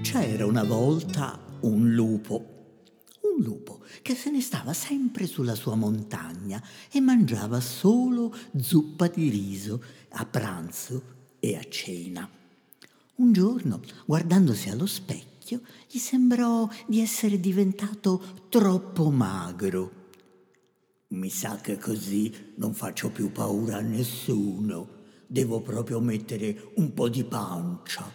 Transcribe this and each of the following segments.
C'era una volta un lupo che se ne stava sempre sulla sua montagna e mangiava solo zuppa di riso a pranzo e a cena. Un giorno, guardandosi allo specchio, gli sembrò di essere diventato troppo magro. «Mi sa che così non faccio più paura a nessuno, devo proprio mettere un po' di pancia».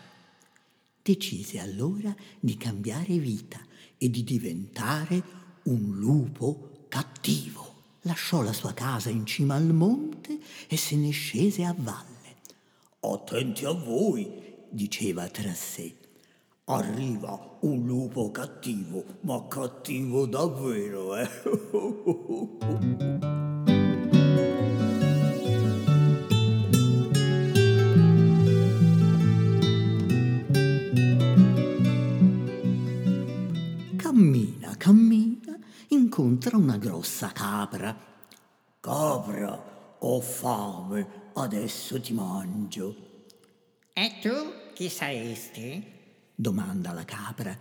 Decise allora di cambiare vita e di diventare un lupo cattivo. Lasciò la sua casa in cima al monte e se ne scese a valle. «Attenti a voi», diceva tra sé. «Arriva un lupo cattivo, ma cattivo davvero, eh!» Cammina, incontra una grossa capra. «Capra, ho fame, adesso ti mangio». «E tu chi saresti?» domanda la capra.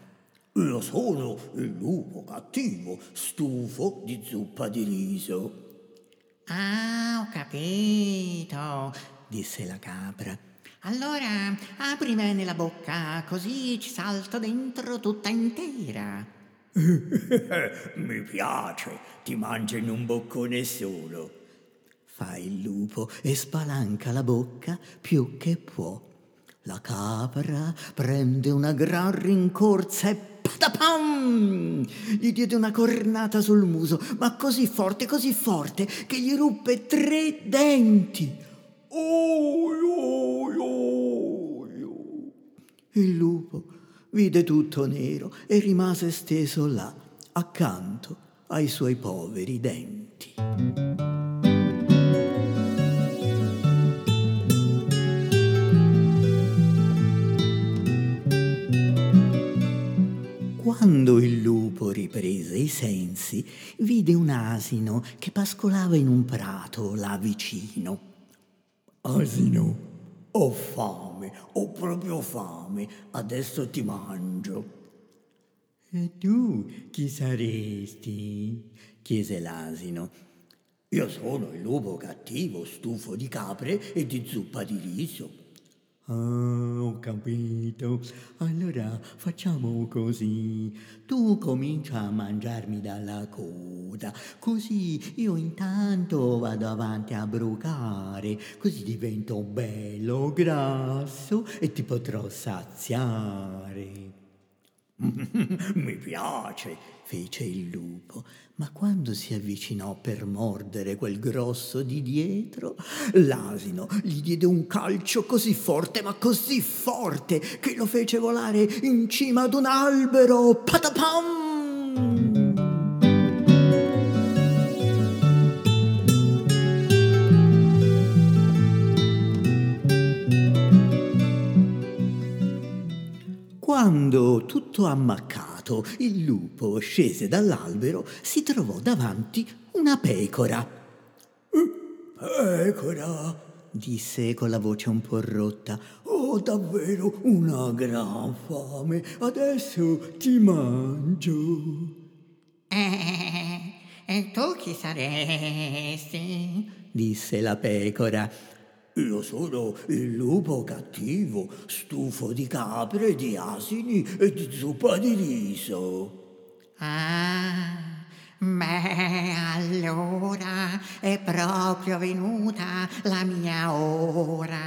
«Io sono il lupo cattivo, stufo di zuppa di riso». «Ah, ho capito», disse la capra. «Allora apri bene la bocca, così ci salto dentro tutta intera». «Mi piace, ti mangio in un boccone solo», fa il lupo e spalanca la bocca più che può. La capra prende una gran rincorsa e patapam! Gli diede una cornata sul muso, ma così forte, che gli ruppe 3 denti. Il lupo vide tutto nero e rimase steso là, accanto ai suoi poveri denti. Quando il lupo riprese i sensi, vide un asino che pascolava in un prato là vicino. «Asino, ho fame, ho proprio fame, adesso ti mangio». «E tu chi saresti?» chiese l'asino. «Io sono il lupo cattivo, stufo di capre e di zuppa di riso». «Ah, ho capito. Allora facciamo così. Tu comincia a mangiarmi dalla coda, così io intanto vado avanti a brucare, così divento bello grasso e ti potrò saziare». «Mi piace», fece il lupo, ma quando si avvicinò per mordere quel grosso di dietro, l'asino gli diede un calcio così forte, ma così forte, che lo fece volare in cima ad un albero. Patapam! Quando, tutto ammaccato, il lupo scese dall'albero, si trovò davanti una pecora. «Pecora», disse con la voce un po' rotta, «ho davvero una gran fame, adesso ti mangio». E tu chi saresti?» disse la pecora. «Io sono il lupo cattivo, stufo di capre, di asini e di zuppa di riso». «Ah, beh, allora è proprio venuta la mia ora.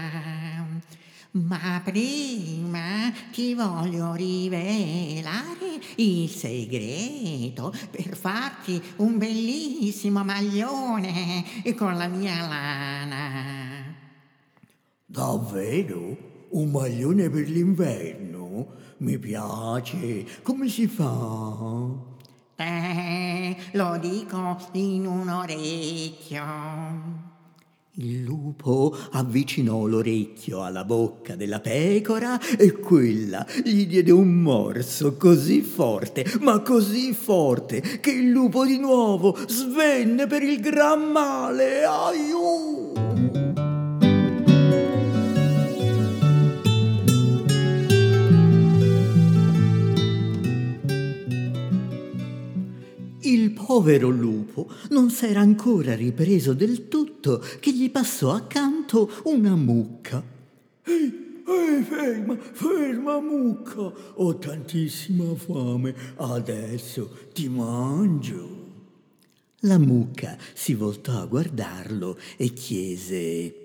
Ma prima ti voglio rivelare il segreto per farti un bellissimo maglione con la mia lana». «Davvero? Un maglione per l'inverno? Mi piace, come si fa?» «Lo dico in un orecchio. Il lupo avvicinò l'orecchio alla bocca della pecora e quella gli diede un morso così forte, ma così forte, che il lupo di nuovo svenne per il gran male. Aiuto! Il povero lupo non s'era ancora ripreso del tutto che gli passò accanto una mucca. Ehi, ferma mucca, ho tantissima fame, adesso ti mangio. La mucca si voltò a guardarlo e chiese: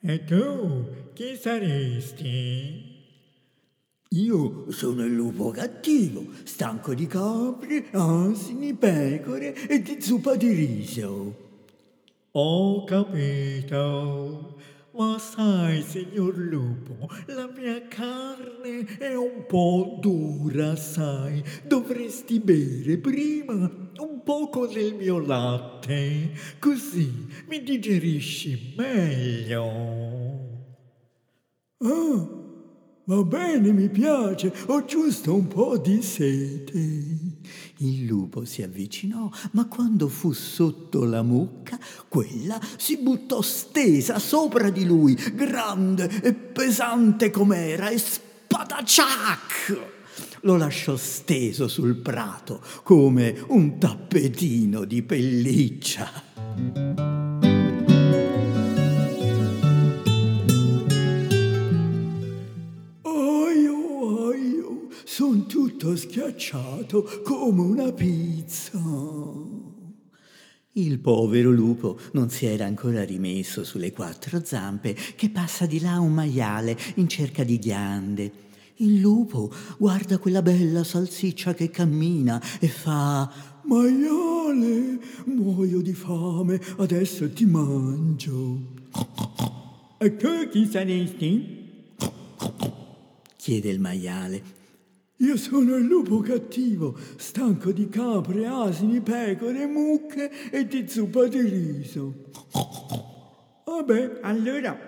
e tu chi saresti? Io sono il lupo cattivo, stanco di capre, asini, pecore e di zuppa di riso. Ho capito, ma sai, signor lupo, la mia carne è un po' dura, sai. Dovresti bere prima un poco del mio latte, così mi digerisci meglio. Va bene, mi piace, ho giusto un po' di sete. Il lupo si avvicinò, ma quando fu sotto la mucca, quella si buttò stesa sopra di lui, grande e pesante com'era, e spataciac! Lo lasciò steso sul prato come un tappetino di pelliccia. Son tutto schiacciato come una pizza. Il povero lupo non si era ancora rimesso sulle quattro zampe che passa di là un maiale in cerca di ghiande. Il lupo guarda quella bella salsiccia che cammina e fa: maiale, muoio di fame, adesso ti mangio. E tu chi saresti? Chiede il maiale. Io sono il lupo cattivo, stanco di capre, asini, pecore, mucche e di zuppa di riso. Vabbè, allora,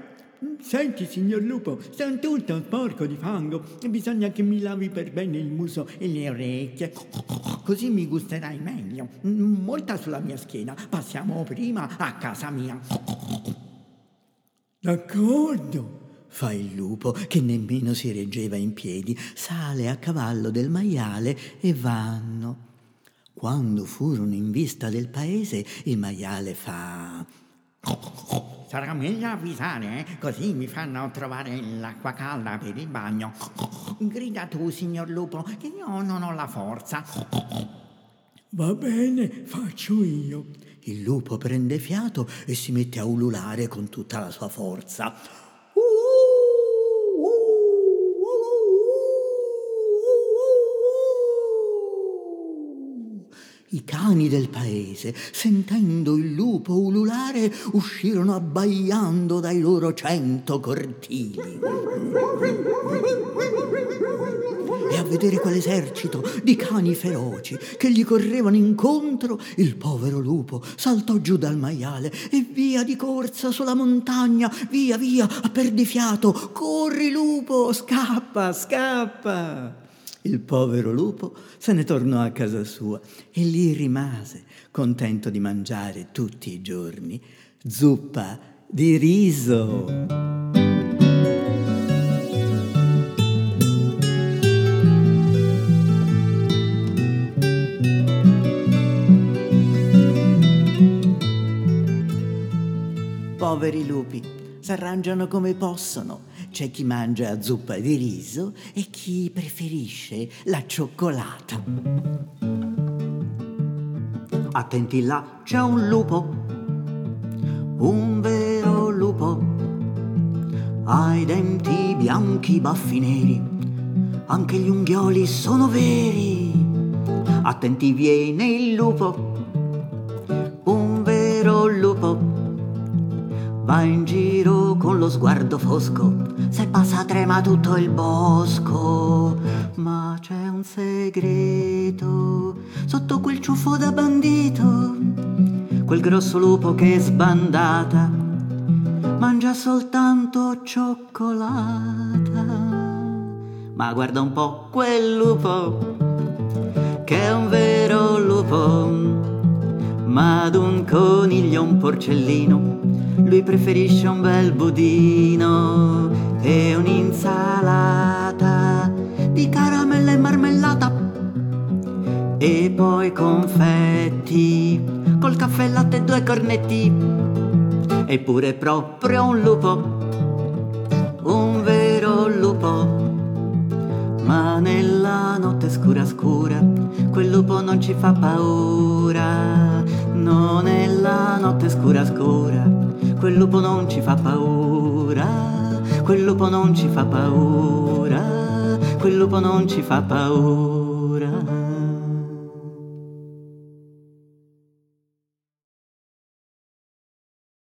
senti signor lupo, sono tutto sporco di fango, bisogna che mi lavi per bene il muso e le orecchie, così mi gusterai meglio. Molta sulla mia schiena, passiamo prima a casa mia. D'accordo, fa il lupo, che nemmeno si reggeva in piedi, sale a cavallo del maiale e vanno. Quando furono in vista del paese, il maiale fa: sarà meglio avvisare, così mi fanno trovare l'acqua calda per il bagno. Grida tu, signor lupo, che io non ho la forza. Va bene, faccio io. Il lupo prende fiato e si mette a ululare con tutta la sua forza. I cani del paese, sentendo il lupo ululare, uscirono abbaiando dai loro 100 cortili. E a vedere quell'esercito di cani feroci che gli correvano incontro, il povero lupo saltò giù dal maiale e via di corsa sulla montagna, via, a perdifiato. Corri lupo, scappa! Il povero lupo se ne tornò a casa sua e lì rimase, contento di mangiare tutti i giorni zuppa di riso. Poveri lupi, s'arrangiano come possono. C'è chi mangia zuppa di riso e chi preferisce la cioccolata. Attenti là, c'è un lupo, un vero lupo, ha i denti bianchi, baffi neri, anche gli unghioli sono veri. Attenti, viene il lupo, un vero lupo, va in giro con lo sguardo fosco, se passa trema tutto il bosco. Ma c'è un segreto sotto quel ciuffo da bandito, quel grosso lupo che sbandata mangia soltanto cioccolata. Ma guarda un po' quel lupo, che è un vero lupo, ma ad un coniglio, un porcellino, lui preferisce un bel budino e un'insalata di caramelle e marmellata, e poi confetti col caffè e latte e due cornetti. Eppure è proprio un lupo, un vero lupo, ma nella notte scura scura quel lupo non ci fa paura. No, nella notte scura scura quel lupo non ci fa paura. Quel lupo non ci fa paura. Quel lupo non ci fa paura.